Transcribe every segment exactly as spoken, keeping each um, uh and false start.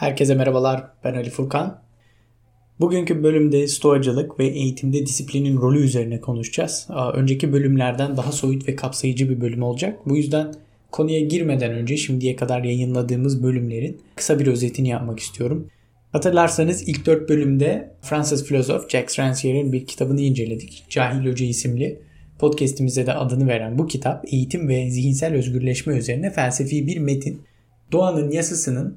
Herkese merhabalar, ben Ali Furkan. Bugünkü bölümde stoacılık ve eğitimde disiplinin rolü üzerine konuşacağız. Önceki bölümlerden daha soyut ve kapsayıcı bir bölüm olacak. Bu yüzden konuya girmeden önce şimdiye kadar yayınladığımız bölümlerin kısa bir özetini yapmak istiyorum. Hatırlarsanız ilk dört bölümde Fransız filozof Jacques Rancière'in bir kitabını inceledik. Cahil Hoca isimli. Podcast'imize de adını veren bu kitap eğitim ve zihinsel özgürleşme üzerine felsefi bir metin. Doğanın yasasının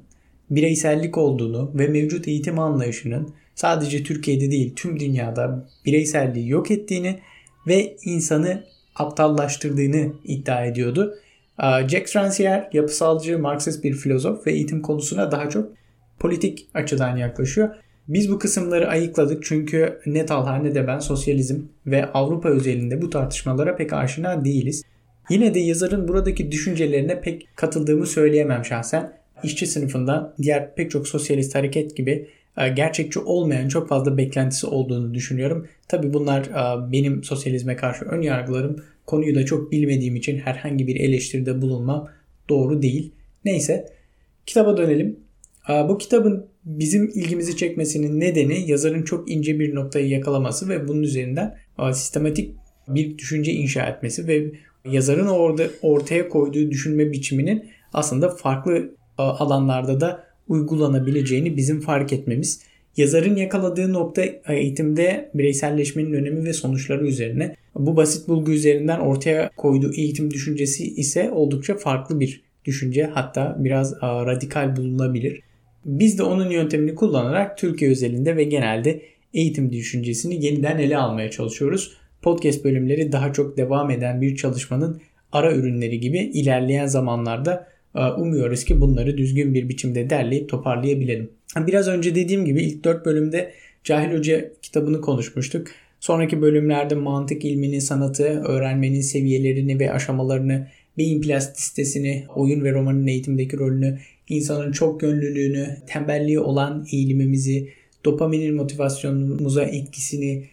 bireysellik olduğunu ve mevcut eğitim anlayışının sadece Türkiye'de değil tüm dünyada bireyselliği yok ettiğini ve insanı aptallaştırdığını iddia ediyordu. Jacques Rancière yapısalcı, Marksist bir filozof ve eğitim konusuna daha çok politik açıdan yaklaşıyor. Biz bu kısımları ayıkladık çünkü ne Talha ne de ben sosyalizm ve Avrupa özelinde bu tartışmalara pek aşina değiliz. Yine de yazarın buradaki düşüncelerine pek katıldığımı söyleyemem şahsen. İşçi sınıfından diğer pek çok sosyalist hareket gibi gerçekçi olmayan çok fazla beklentisi olduğunu düşünüyorum. Tabii bunlar benim sosyalizme karşı ön yargılarım. Konuyu da çok bilmediğim için herhangi bir eleştiride bulunmam doğru değil. Neyse, kitaba dönelim. Bu kitabın bizim ilgimizi çekmesinin nedeni yazarın çok ince bir noktayı yakalaması ve bunun üzerinden sistematik bir düşünce inşa etmesi ve yazarın orada ortaya koyduğu düşünme biçiminin aslında farklı alanlarda da uygulanabileceğini bizim fark etmemiz. Yazarın yakaladığı nokta eğitimde bireyselleşmenin önemi ve sonuçları üzerine. Bu basit bulgu üzerinden ortaya koyduğu eğitim düşüncesi ise oldukça farklı bir düşünce, hatta biraz radikal bulunabilir. Biz de onun yöntemini kullanarak Türkiye özelinde ve genelde eğitim düşüncesini yeniden ele almaya çalışıyoruz. Podcast bölümleri daha çok devam eden bir çalışmanın ara ürünleri gibi ilerleyen zamanlarda umuyoruz ki bunları düzgün bir biçimde derleyip toparlayabilelim. Biraz önce dediğim gibi ilk dört bölümde Cahil Hoca kitabını konuşmuştuk. Sonraki bölümlerde mantık ilmini, sanatı, öğrenmenin seviyelerini ve aşamalarını, beyin plastisitesini, oyun ve romanın eğitimdeki rolünü, insanın çok gönüllülüğünü, tembelliği olan eğilimimizi, dopaminin motivasyonumuza etkisini,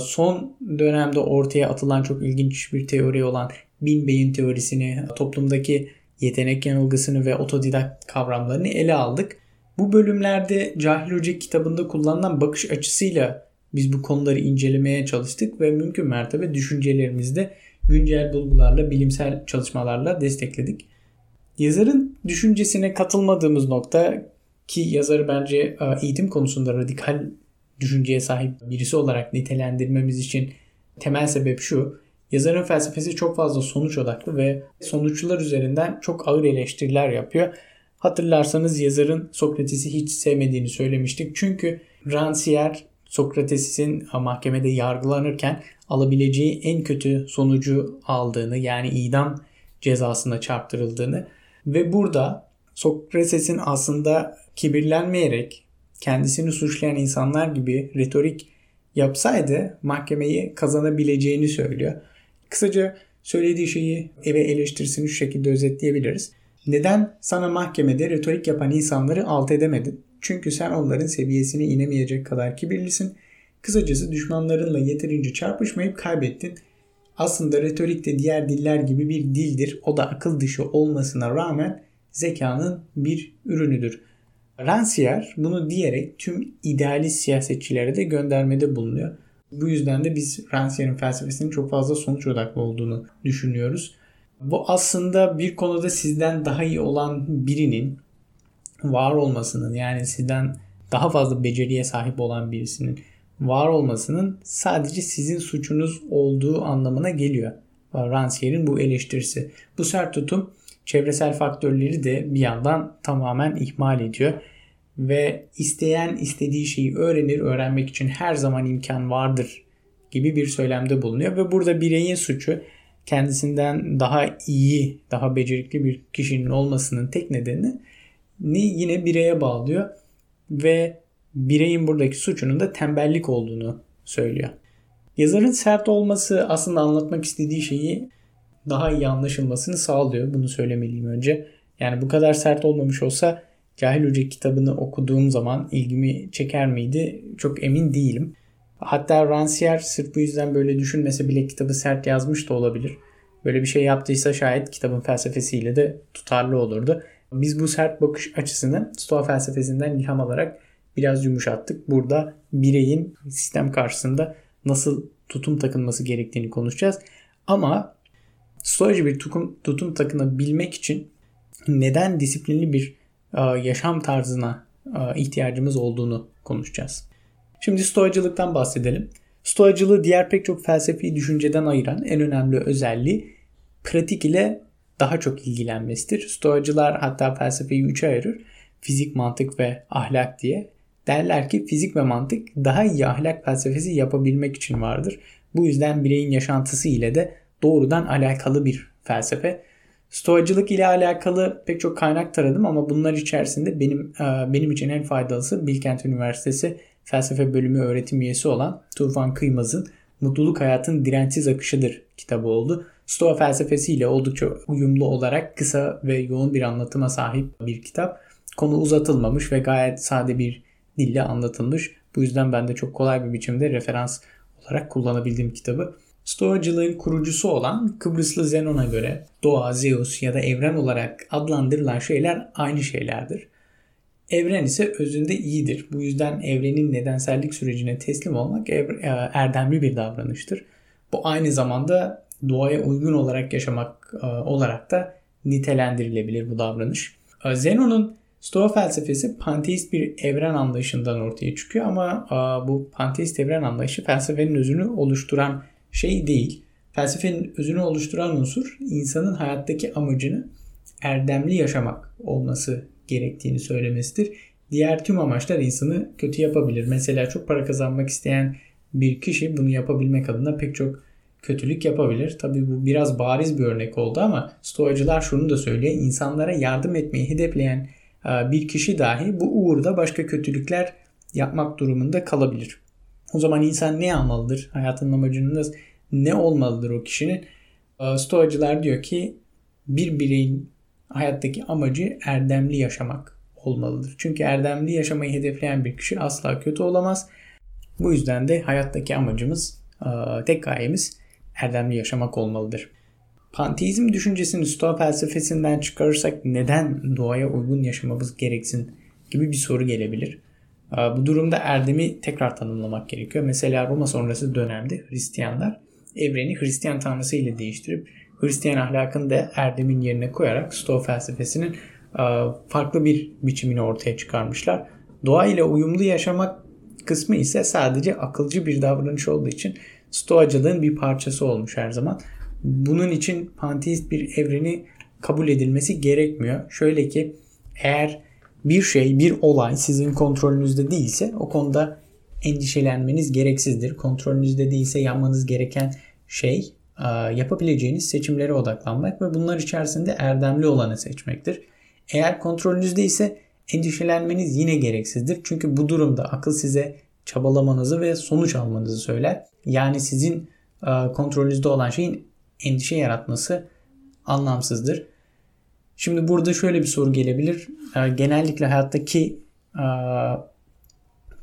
son dönemde ortaya atılan çok ilginç bir teori olan bin beyin teorisini, toplumdaki yetenek yanılgısını ve otodidakt kavramlarını ele aldık. Bu bölümlerde Cahil Hoca kitabında kullanılan bakış açısıyla biz bu konuları incelemeye çalıştık ve mümkün mertebe düşüncelerimizde güncel bulgularla, bilimsel çalışmalarla destekledik. Yazarın düşüncesine katılmadığımız nokta, ki yazarı bence eğitim konusunda radikal düşünceye sahip birisi olarak nitelendirmemiz için temel sebep şu: yazarın felsefesi çok fazla sonuç odaklı ve sonuçlar üzerinden çok ağır eleştiriler yapıyor. Hatırlarsanız yazarın Sokrates'i hiç sevmediğini söylemiştik. Çünkü Rancière Sokrates'in mahkemede yargılanırken alabileceği en kötü sonucu aldığını, yani idam cezasına çarptırıldığını ve burada Sokrates'in aslında kibirlenmeyerek kendisini suçlayan insanlar gibi retorik yapsaydı mahkemeyi kazanabileceğini söylüyor. Kısaca söylediği şeyi ve eleştirisini şu şekilde özetleyebiliriz. Neden sana mahkemede retorik yapan insanları alt edemedin? Çünkü sen onların seviyesine inemeyecek kadar kibirlisin. Kısacası düşmanlarınla yeterince çarpışmayıp kaybettin. Aslında retorik de diğer diller gibi bir dildir. O da akıl dışı olmasına rağmen zekanın bir ürünüdür. Rancière bunu diyerek tüm idealist siyasetçilere de göndermede bulunuyor. Bu yüzden de biz Rancière'in felsefesinin çok fazla sonuç odaklı olduğunu düşünüyoruz. Bu aslında bir konuda sizden daha iyi olan birinin var olmasının, yani sizden daha fazla beceriye sahip olan birisinin var olmasının sadece sizin suçunuz olduğu anlamına geliyor Rancière'in bu eleştirisi. Bu sert tutum çevresel faktörleri de bir yandan tamamen ihmal ediyor. Ve isteyen istediği şeyi öğrenir, öğrenmek için her zaman imkan vardır gibi bir söylemde bulunuyor. Ve burada bireyin suçu, kendisinden daha iyi, daha becerikli bir kişinin olmasının tek nedenini yine bireye bağlıyor. Ve bireyin buradaki suçunun da tembellik olduğunu söylüyor. Yazarın sert olması aslında anlatmak istediği şeyi daha iyi anlaşılmasını sağlıyor. Bunu söylemeliyim önce. Yani bu kadar sert olmamış olsa Cahil Hoca kitabını okuduğum zaman ilgimi çeker miydi? Çok emin değilim. Hatta Rancière sırf bu yüzden böyle düşünmese bile kitabı sert yazmış da olabilir. Böyle bir şey yaptıysa şayet kitabın felsefesiyle de tutarlı olurdu. Biz bu sert bakış açısını Stoa felsefesinden ilham alarak biraz yumuşattık. Burada bireyin sistem karşısında nasıl tutum takınması gerektiğini konuşacağız. Ama Stoacı bir tutum, tutum takınabilmek için neden disiplinli bir yaşam tarzına ihtiyacımız olduğunu konuşacağız. Şimdi Stoacılıktan bahsedelim. Stoacılığı diğer pek çok felsefi düşünceden ayıran en önemli özelliği pratik ile daha çok ilgilenmesidir. Stoacılar hatta felsefeyi üçe ayırır. Fizik, mantık ve ahlak diye. Derler ki fizik ve mantık daha iyi ahlak felsefesi yapabilmek için vardır. Bu yüzden bireyin yaşantısı ile de doğrudan alakalı bir felsefe. Stoacılık ile alakalı pek çok kaynak taradım ama bunlar içerisinde benim benim için en faydalısı Bilkent Üniversitesi Felsefe Bölümü öğretim üyesi olan Tufan Kıymaz'ın Mutluluk Hayatın Dirençsiz Akışı'dır kitabı oldu. Stoa felsefesiyle oldukça uyumlu olarak kısa ve yoğun bir anlatıma sahip bir kitap. Konu uzatılmamış ve gayet sade bir dille anlatılmış. Bu yüzden ben de çok kolay bir biçimde referans olarak kullanabildiğim kitabı. Stoacılığın kurucusu olan Kıbrıslı Zenon'a göre doğa, Zeus ya da evren olarak adlandırılan şeyler aynı şeylerdir. Evren ise özünde iyidir. Bu yüzden evrenin nedensellik sürecine teslim olmak erdemli bir davranıştır. Bu aynı zamanda doğaya uygun olarak yaşamak olarak da nitelendirilebilir bu davranış. Zenon'un Stoa felsefesi panteist bir evren anlayışından ortaya çıkıyor ama bu panteist evren anlayışı felsefenin özünü oluşturan şey değil. Felsefenin özünü oluşturan unsur insanın hayattaki amacını erdemli yaşamak olması gerektiğini söylemesidir. Diğer tüm amaçlar insanı kötü yapabilir. Mesela çok para kazanmak isteyen bir kişi bunu yapabilmek adına pek çok kötülük yapabilir. Tabii bu biraz bariz bir örnek oldu ama Stoacılar şunu da söylüyor. İnsanlara yardım etmeyi hedefleyen bir kişi dahi bu uğurda başka kötülükler yapmak durumunda kalabilir. O zaman insan ne yapmalıdır? Hayatın amacının ne olmalıdır o kişinin? Stoacılar diyor ki bir bireyin hayattaki amacı erdemli yaşamak olmalıdır. Çünkü erdemli yaşamayı hedefleyen bir kişi asla kötü olamaz. Bu yüzden de hayattaki amacımız, tek gayemiz erdemli yaşamak olmalıdır. Panteizm düşüncesini Stoa felsefesinden çıkarırsak neden doğaya uygun yaşamamız gereksin gibi bir soru gelebilir. Bu durumda erdemi tekrar tanımlamak gerekiyor. Mesela Roma sonrası dönemde Hristiyanlar evreni Hristiyan tanrısı ile değiştirip Hristiyan ahlakını da erdemin yerine koyarak Stoa felsefesinin farklı bir biçimini ortaya çıkarmışlar. Doğa ile uyumlu yaşamak kısmı ise sadece akılcı bir davranış olduğu için Stoacılığın bir parçası olmuş her zaman. Bunun için panteist bir evreni kabul edilmesi gerekmiyor. Şöyle ki eğer bir şey, bir olay sizin kontrolünüzde değilse o konuda endişelenmeniz gereksizdir. Kontrolünüzde değilse yapmanız gereken şey yapabileceğiniz seçimlere odaklanmak ve bunlar içerisinde erdemli olanı seçmektir. Eğer kontrolünüzde ise endişelenmeniz yine gereksizdir. Çünkü bu durumda akıl size çabalamanızı ve sonuç almanızı söyler. Yani sizin kontrolünüzde olan şeyin endişe yaratması anlamsızdır. Şimdi burada şöyle bir soru gelebilir. Genellikle hayattaki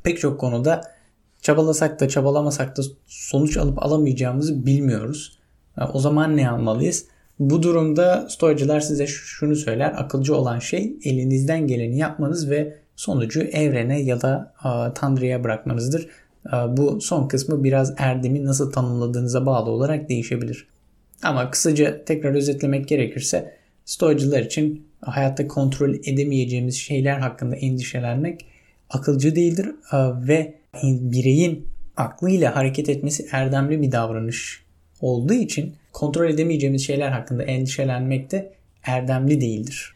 pek çok konuda çabalasak da çabalamasak da sonuç alıp alamayacağımızı bilmiyoruz. O zaman ne yapmalıyız? Bu durumda Stoacılar size şunu söyler. Akılcı olan şey elinizden geleni yapmanız ve sonucu evrene ya da Tanrı'ya bırakmanızdır. Bu son kısmı biraz erdemi nasıl tanımladığınıza bağlı olarak değişebilir. Ama kısaca tekrar özetlemek gerekirse Stoacılar için hayatta kontrol edemeyeceğimiz şeyler hakkında endişelenmek akılcı değildir ve bireyin aklıyla hareket etmesi erdemli bir davranış olduğu için kontrol edemeyeceğimiz şeyler hakkında endişelenmek de erdemli değildir.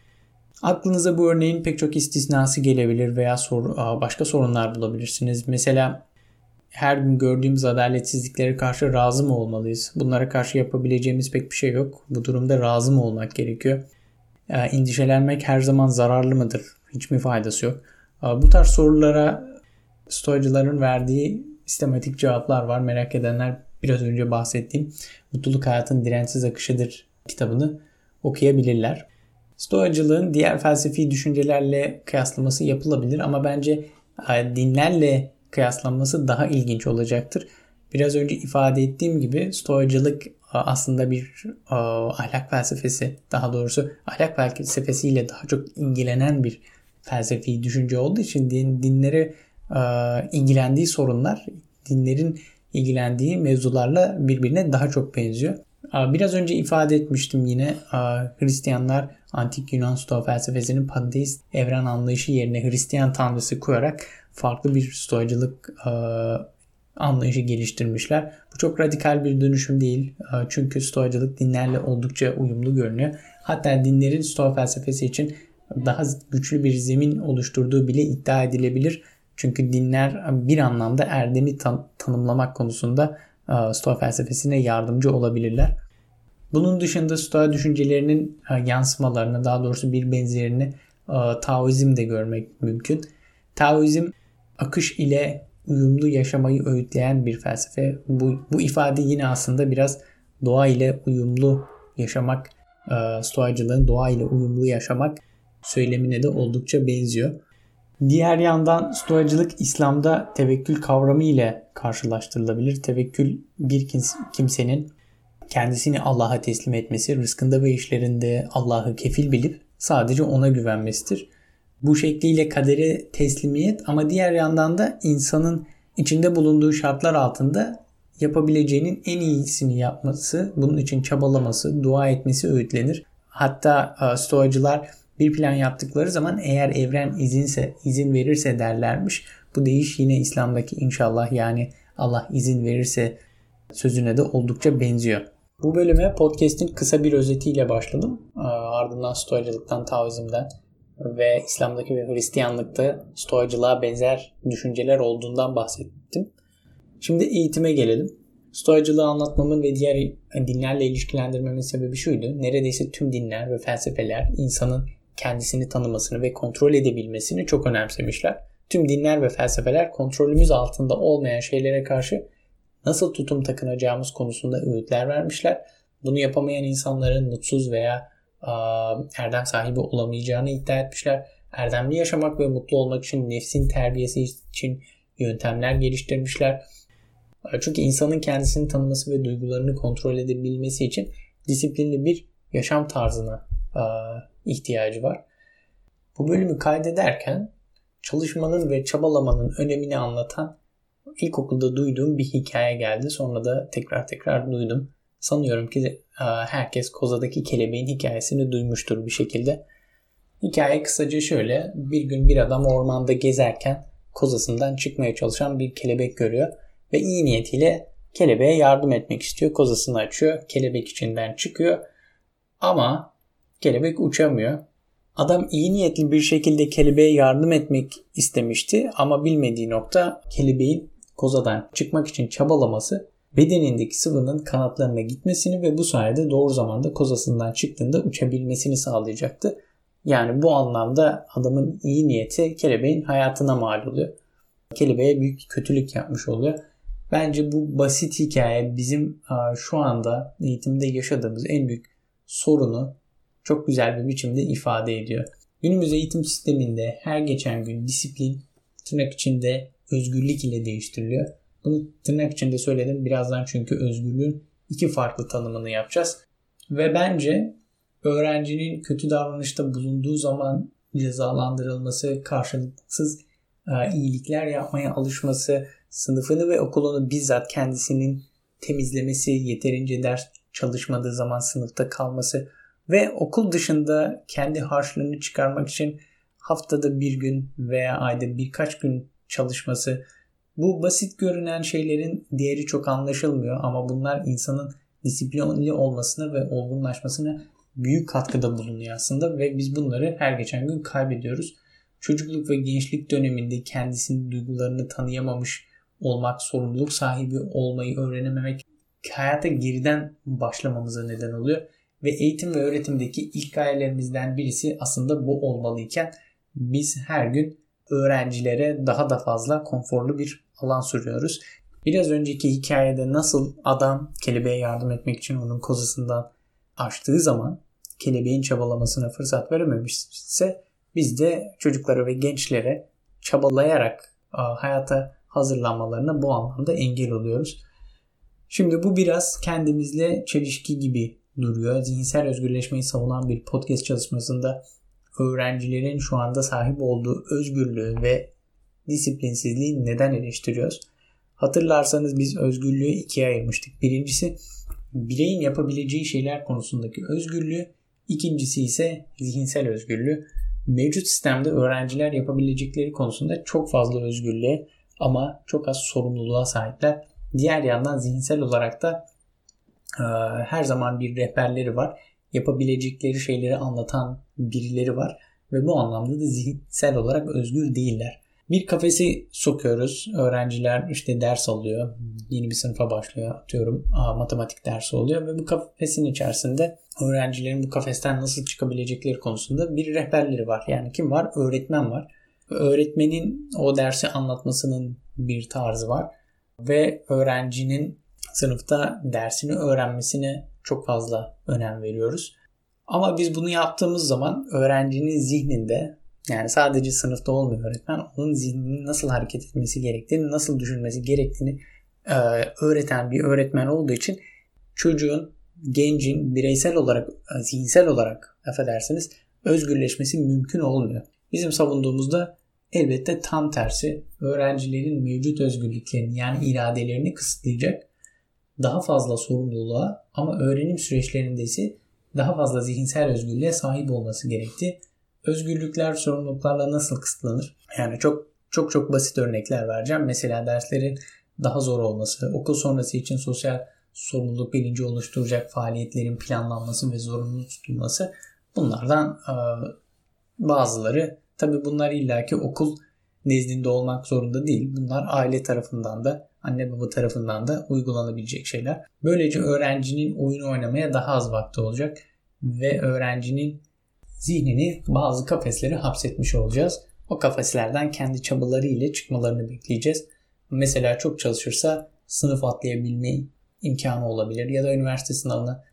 Aklınıza bu örneğin pek çok istisnası gelebilir veya başka sorunlar bulabilirsiniz. Mesela her gün gördüğümüz adaletsizliklere karşı razı mı olmalıyız? Bunlara karşı yapabileceğimiz pek bir şey yok. Bu durumda razı mı olmak gerekiyor? Endişelenmek her zaman zararlı mıdır? Hiç mi faydası yok? Bu tarz sorulara Stoacıların verdiği sistematik cevaplar var. Merak edenler biraz önce bahsettiğim Mutluluk Hayatın Dirençsiz Akışı'dır kitabını okuyabilirler. Stoacılığın diğer felsefi düşüncelerle kıyaslaması yapılabilir ama bence dinlerle kıyaslanması daha ilginç olacaktır. Biraz önce ifade ettiğim gibi Stoacılık aslında bir ahlak felsefesi, daha doğrusu ahlak felsefesiyle daha çok ilgilenen bir felsefi düşünce olduğu için din, dinleri ilgilendiği sorunlar, dinlerin ilgilendiği mevzularla birbirine daha çok benziyor. Biraz önce ifade etmiştim yine, Hristiyanlar antik Yunan Stoa felsefesinin panteist evren anlayışı yerine Hristiyan tanrısı koyarak farklı bir stoacılık anlayışı geliştirmişler. Bu çok radikal bir dönüşüm değil. Çünkü stoacılık dinlerle oldukça uyumlu görünüyor. Hatta dinlerin stoa felsefesi için daha güçlü bir zemin oluşturduğu bile iddia edilebilir. Çünkü dinler bir anlamda erdemi tan- tanımlamak konusunda stoa felsefesine yardımcı olabilirler. Bunun dışında stoa düşüncelerinin yansımalarını, daha doğrusu bir benzerini Taoizm'de görmek mümkün. Taoizm akış ile uyumlu yaşamayı öğütleyen bir felsefe. Bu, bu ifade yine aslında biraz doğa ile uyumlu yaşamak, stoacılığın doğa ile uyumlu yaşamak söylemine de oldukça benziyor. Diğer yandan stoacılık İslam'da tevekkül kavramı ile karşılaştırılabilir. Tevekkül bir kimsenin kendisini Allah'a teslim etmesi, rızkında ve işlerinde Allah'ı kefil bilip sadece ona güvenmesidir. Bu şekliyle kadere teslimiyet, ama diğer yandan da insanın içinde bulunduğu şartlar altında yapabileceğinin en iyisini yapması, bunun için çabalaması, dua etmesi öğütlenir. Hatta stoacılar bir plan yaptıkları zaman eğer evren izinse, izin verirse derlermiş. Bu deyiş yine İslam'daki inşallah, yani Allah izin verirse sözüne de oldukça benziyor. Bu bölüme podcast'in kısa bir özetiyle başladım. Ardından stoacılıktan, Taoizm'den ve İslam'daki ve Hristiyanlıkta stoacılığa benzer düşünceler olduğundan bahsettim. Şimdi eğitime gelelim. Stoacılığı anlatmamın ve diğer dinlerle ilişkilendirmemin sebebi şuydu. Neredeyse tüm dinler ve felsefeler insanın kendisini tanımasını ve kontrol edebilmesini çok önemsemişler. Tüm dinler ve felsefeler kontrolümüz altında olmayan şeylere karşı nasıl tutum takınacağımız konusunda öğütler vermişler. Bunu yapamayan insanların mutsuz veya erdem sahibi olamayacağını iddia etmişler. Erdemli yaşamak ve mutlu olmak için nefsin terbiyesi için yöntemler geliştirmişler. Çünkü insanın kendisini tanıması ve duygularını kontrol edebilmesi için disiplinli bir yaşam tarzına ihtiyacı var. Bu bölümü kaydederken çalışmanın ve çabalamanın önemini anlatan ilkokulda duyduğum bir hikaye geldi. Sonra da tekrar tekrar duydum. Sanıyorum ki herkes Koza'daki kelebeğin hikayesini duymuştur bir şekilde. Hikaye kısaca şöyle. Bir gün bir adam ormanda gezerken kozasından çıkmaya çalışan bir kelebek görüyor ve iyi niyetiyle kelebeğe yardım etmek istiyor. Kozasını açıyor, kelebek içinden çıkıyor ama kelebek uçamıyor. Adam iyi niyetli bir şekilde kelebeğe yardım etmek istemişti ama bilmediği nokta kelebeğin kozadan çıkmak için çabalaması, bedenindeki sıvının kanatlarına gitmesini ve bu sayede doğru zamanda kozasından çıktığında uçabilmesini sağlayacaktı. Yani bu anlamda adamın iyi niyeti kelebeğin hayatına mal oluyor. Kelebeğe büyük kötülük yapmış oluyor. Bence bu basit hikaye bizim şu anda eğitimde yaşadığımız en büyük sorunu çok güzel bir biçimde ifade ediyor. Günümüz eğitim sisteminde her geçen gün disiplin tırnak içinde özgürlük ile değiştiriliyor. Bunu tırnak içinde söyledim birazdan çünkü özgürlüğün iki farklı tanımını yapacağız. Ve bence öğrencinin kötü davranışta bulunduğu zaman cezalandırılması, karşılıksız iyilikler yapmaya alışması, sınıfını ve okulunu bizzat kendisinin temizlemesi, yeterince ders çalışmadığı zaman sınıfta kalması ve okul dışında kendi harçlığını çıkarmak için haftada bir gün veya ayda birkaç gün çalışması. Bu basit görünen şeylerin değeri çok anlaşılmıyor ama bunlar insanın disiplinli olmasına ve olgunlaşmasına büyük katkıda bulunuyor aslında ve biz bunları her geçen gün kaybediyoruz. Çocukluk ve gençlik döneminde kendisinin duygularını tanıyamamış olmak, sorumluluk sahibi olmayı öğrenememek hayata geriden başlamamıza neden oluyor. Ve eğitim ve öğretimdeki ilk gayelerimizden birisi aslında bu olmalıyken biz her gün öğrencilere daha da fazla konforlu bir alan sürüyoruz. Biraz önceki hikayede nasıl adam kelebeğe yardım etmek için onun kozasından açtığı zaman kelebeğin çabalamasına fırsat verememişse biz de çocuklara ve gençlere çabalayarak hayata hazırlanmalarına bu anlamda engel oluyoruz. Şimdi bu biraz kendimizle çelişki gibi duruyor. Zihinsel özgürleşmeyi savunan bir podcast çalışmasında öğrencilerin şu anda sahip olduğu özgürlüğü ve disiplinsizliği neden eleştiriyoruz? Hatırlarsanız biz özgürlüğü ikiye ayırmıştık. Birincisi bireyin yapabileceği şeyler konusundaki özgürlüğü, ikincisi ise zihinsel özgürlüğü. Mevcut sistemde öğrenciler yapabilecekleri konusunda çok fazla özgürlüğe ama çok az sorumluluğa sahipler. Diğer yandan zihinsel olarak da e, her zaman bir rehberleri var. Yapabilecekleri şeyleri anlatan birileri var ve bu anlamda da zihinsel olarak özgür değiller. Bir kafesi sokuyoruz. Öğrenciler işte ders alıyor. Yeni bir sınıfa başlıyor. Atıyorum a, matematik dersi oluyor ve bu kafesin içerisinde öğrencilerin bu kafesten nasıl çıkabilecekleri konusunda bir rehberleri var. Yani kim var? Öğretmen var. Öğretmenin o dersi anlatmasının bir tarzı var. Ve öğrencinin sınıfta dersini öğrenmesine çok fazla önem veriyoruz. Ama biz bunu yaptığımız zaman öğrencinin zihninde, yani sadece sınıfta olmuyor öğretmen, onun zihninin nasıl hareket etmesi gerektiğini, nasıl düşünmesi gerektiğini e, öğreten bir öğretmen olduğu için çocuğun, gencin bireysel olarak, zihinsel olarak affedersiniz, özgürleşmesi mümkün olmuyor. Bizim savunduğumuzda elbette tam tersi, öğrencilerin mevcut özgürlüklerini yani iradelerini kısıtlayacak, daha fazla sorumluluğa ama öğrenim süreçlerinde ise daha fazla zihinsel özgürlüğe sahip olması gerekti. Özgürlükler sorumluluklarla nasıl kısıtlanır? Yani çok çok çok basit örnekler vereceğim. Mesela derslerin daha zor olması, okul sonrası için sosyal sorumluluk bilinci oluşturacak faaliyetlerin planlanması ve zorunlu tutulması. Bunlardan e, bazıları, tabii bunlar illaki okul nezdinde olmak zorunda değil. Bunlar aile tarafından da, anne baba tarafından da uygulanabilecek şeyler. Böylece öğrencinin oyun oynamaya daha az vakti olacak ve öğrencinin zihnini bazı kafeslere hapsetmiş olacağız. O kafeslerden kendi çabaları ile çıkmalarını bekleyeceğiz. Mesela çok çalışırsa sınıf atlayabilme imkanı olabilir ya da üniversite sınavına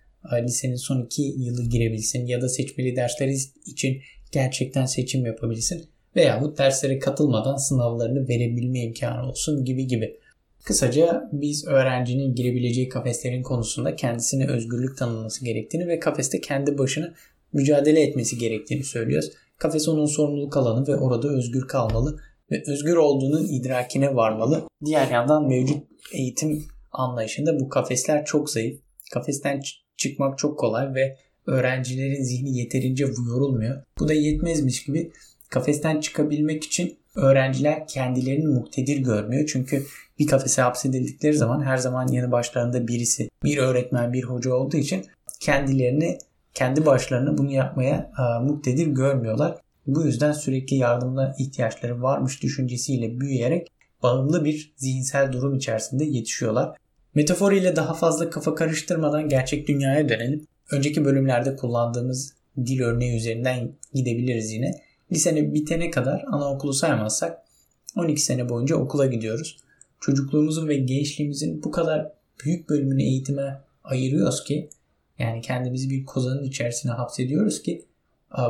lisenin son iki yılı girebilsin ya da seçmeli dersleri için gerçekten seçim yapabilsin veyahut derslere katılmadan sınavlarını verebilme imkanı olsun gibi gibi. Kısaca biz öğrencinin girebileceği kafeslerin konusunda kendisine özgürlük tanınması gerektiğini ve kafeste kendi başına mücadele etmesi gerektiğini söylüyoruz. Kafes onun sorumluluk alanı ve orada özgür kalmalı ve özgür olduğunun idrakine varmalı. Diğer yandan mevcut eğitim anlayışında bu kafesler çok zayıf. Kafesten çıkmak çok kolay ve öğrencilerin zihni yeterince yorulmuyor. Bu da yetmezmiş gibi kafesten çıkabilmek için öğrenciler kendilerini muktedir görmüyor. Çünkü bir kafese hapsedildikleri zaman her zaman yanı başlarında birisi, bir öğretmen, bir hoca olduğu için kendilerini kendi başlarına bunu yapmaya a, muktedir görmüyorlar. Bu yüzden sürekli yardımına ihtiyaçları varmış düşüncesiyle büyüyerek bağımlı bir zihinsel durum içerisinde yetişiyorlar. Metafor ile daha fazla kafa karıştırmadan gerçek dünyaya dönelim. Önceki bölümlerde kullandığımız dil örneği üzerinden gidebiliriz yine. Lisene bitene kadar anaokulu saymazsak on iki sene boyunca okula gidiyoruz. Çocukluğumuzun ve gençliğimizin bu kadar büyük bölümünü eğitime ayırıyoruz ki, yani kendimizi bir kozanın içerisine hapsediyoruz ki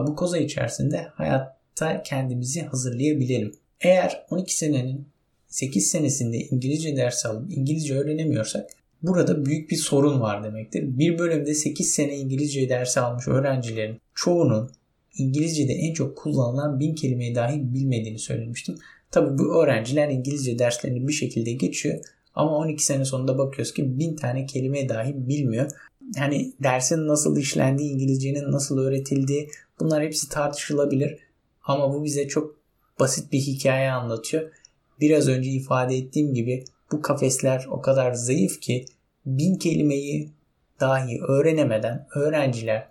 bu koza içerisinde hayatta kendimizi hazırlayabilelim. Eğer on iki senenin sekiz senesinde İngilizce ders alıp İngilizce öğrenemiyorsak burada büyük bir sorun var demektir. Bir bölümde sekiz sene İngilizce dersi almış öğrencilerin çoğunun İngilizce'de en çok kullanılan bin kelimeyi dahi bilmediğini söylemiştim. Tabii bu öğrenciler İngilizce derslerini bir şekilde geçiyor ama on iki sene sonunda bakıyoruz ki bin tane kelimeyi dahi bilmiyor. Hani dersin nasıl işlendiği, İngilizcenin nasıl öğretildiği, bunlar hepsi tartışılabilir. Ama bu bize çok basit bir hikaye anlatıyor. Biraz önce ifade ettiğim gibi bu kafesler o kadar zayıf ki bin kelimeyi dahi öğrenemeden öğrenciler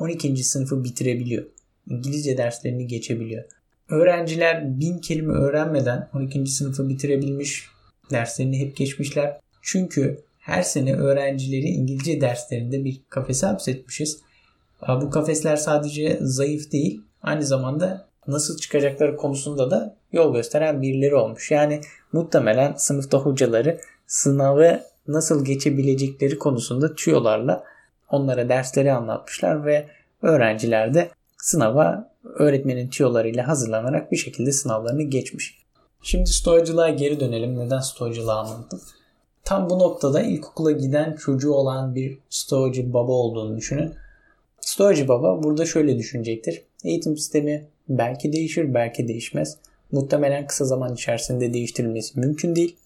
on ikinci sınıfı bitirebiliyor. İngilizce derslerini geçebiliyor. Öğrenciler bin kelime öğrenmeden on ikinci sınıfı bitirebilmiş, derslerini hep geçmişler. Çünkü her sene öğrencileri İngilizce derslerinde bir kafese hapsetmişiz. Bu kafesler sadece zayıf değil, aynı zamanda nasıl çıkacakları konusunda da yol gösteren birileri olmuş. Yani muhtemelen sınıfta hocaları sınavı nasıl geçebilecekleri konusunda tüyolarla onlara dersleri anlatmışlar ve öğrenciler de sınava öğretmenin tüyolarıyla hazırlanarak bir şekilde sınavlarını geçmiş. Şimdi stoacılığa geri dönelim. Neden stoacılığı anlattım? Tam bu noktada ilkokula giden çocuğu olan bir stoacı baba olduğunu düşünün. Stoacı baba burada şöyle düşünecektir. Eğitim sistemi belki değişir, belki değişmez. Muhtemelen kısa zaman içerisinde değiştirilmesi mümkün değil.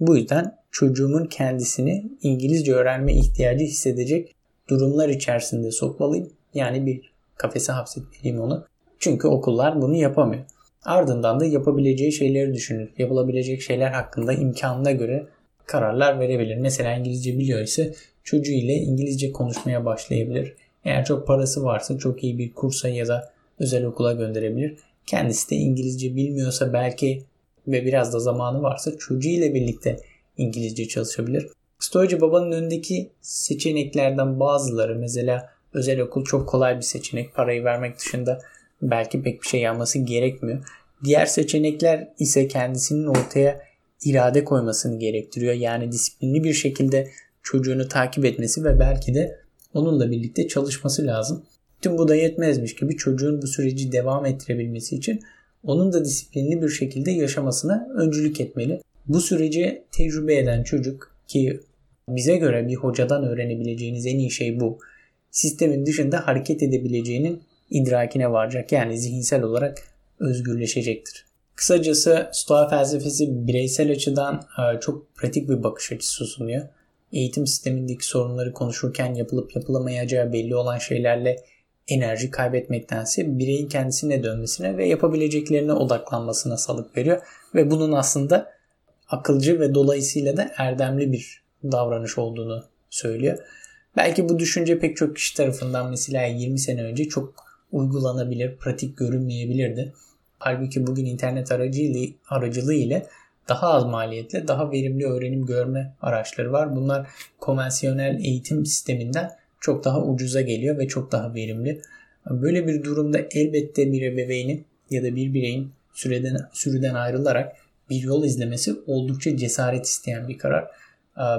Bu yüzden çocuğumun kendisini İngilizce öğrenme ihtiyacı hissedecek durumlar içerisinde sokmalıyım. Yani bir kafese hapsetmeliyim onu. Çünkü okullar bunu yapamıyor. Ardından da yapabileceği şeyleri düşünür. Yapılabilecek şeyler hakkında imkanına göre kararlar verebilir. Mesela İngilizce biliyor ise çocuğu ile İngilizce konuşmaya başlayabilir. Eğer çok parası varsa çok iyi bir kursa ya da özel okula gönderebilir. Kendisi de İngilizce bilmiyorsa belki ve biraz da zamanı varsa çocuğu ile birlikte İngilizce çalışabilir. Stoacı babanın önündeki seçeneklerden bazıları, mesela özel okul çok kolay bir seçenek. Parayı vermek dışında belki pek bir şey yapması gerekmiyor. Diğer seçenekler ise kendisinin ortaya irade koymasını gerektiriyor. Yani disiplinli bir şekilde çocuğunu takip etmesi ve belki de onunla birlikte çalışması lazım. Tüm bu da yetmezmiş gibi çocuğun bu süreci devam ettirebilmesi için onun da disiplinli bir şekilde yaşamasına öncülük etmeli. Bu süreci tecrübe eden çocuk, ki bize göre bir hocadan öğrenebileceğiniz en iyi şey bu, sistemin dışında hareket edebileceğinin idrakine varacak. Yani zihinsel olarak özgürleşecektir. Kısacası Stoa felsefesi bireysel açıdan çok pratik bir bakış açısı sunuyor. Eğitim sistemindeki sorunları konuşurken yapılıp yapılamayacağı belli olan şeylerle enerji kaybetmektense bireyin kendisine dönmesine ve yapabileceklerine odaklanmasına salık veriyor. Ve bunun aslında akılcı ve dolayısıyla da erdemli bir davranış olduğunu söylüyor. Belki bu düşünce pek çok kişi tarafından mesela yirmi sene önce çok uygulanabilir, pratik görünmeyebilirdi. Halbuki bugün internet aracılığı ile daha az maliyetle daha verimli öğrenim görme araçları var. Bunlar konvansiyonel eğitim sisteminden çok daha ucuza geliyor ve çok daha verimli. Böyle bir durumda elbette bir ebeveynin ya da bir bireyin süreden, sürüden ayrılarak bir yol izlemesi oldukça cesaret isteyen bir karar.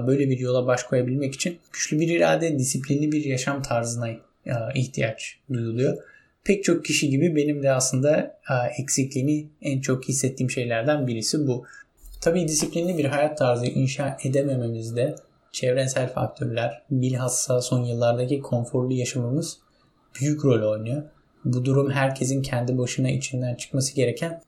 Böyle bir yola baş koyabilmek için güçlü bir irade, disiplinli bir yaşam tarzına ihtiyaç duyuluyor. Pek çok kişi gibi benim de aslında eksikliğini en çok hissettiğim şeylerden birisi bu. Tabii disiplinli bir hayat tarzı inşa edemememizde çevrensel faktörler, bilhassa son yıllardaki konforlu yaşamımız büyük rol oynuyor. Bu durum herkesin kendi başına içinden çıkması gereken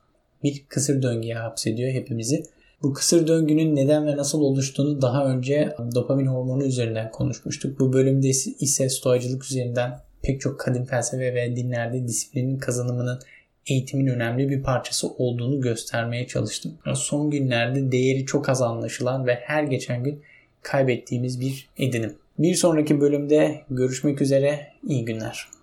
bir kısır döngüye hapsediyor hepimizi. Bu kısır döngünün neden ve nasıl oluştuğunu daha önce dopamin hormonu üzerinden konuşmuştuk. Bu bölümde ise stoacılık üzerinden pek çok kadim felsefe ve dinlerde disiplinin kazanımının eğitimin önemli bir parçası olduğunu göstermeye çalıştım. Son günlerde değeri çok az anlaşılan ve her geçen gün kaybettiğimiz bir edinim. Bir sonraki bölümde görüşmek üzere, iyi günler.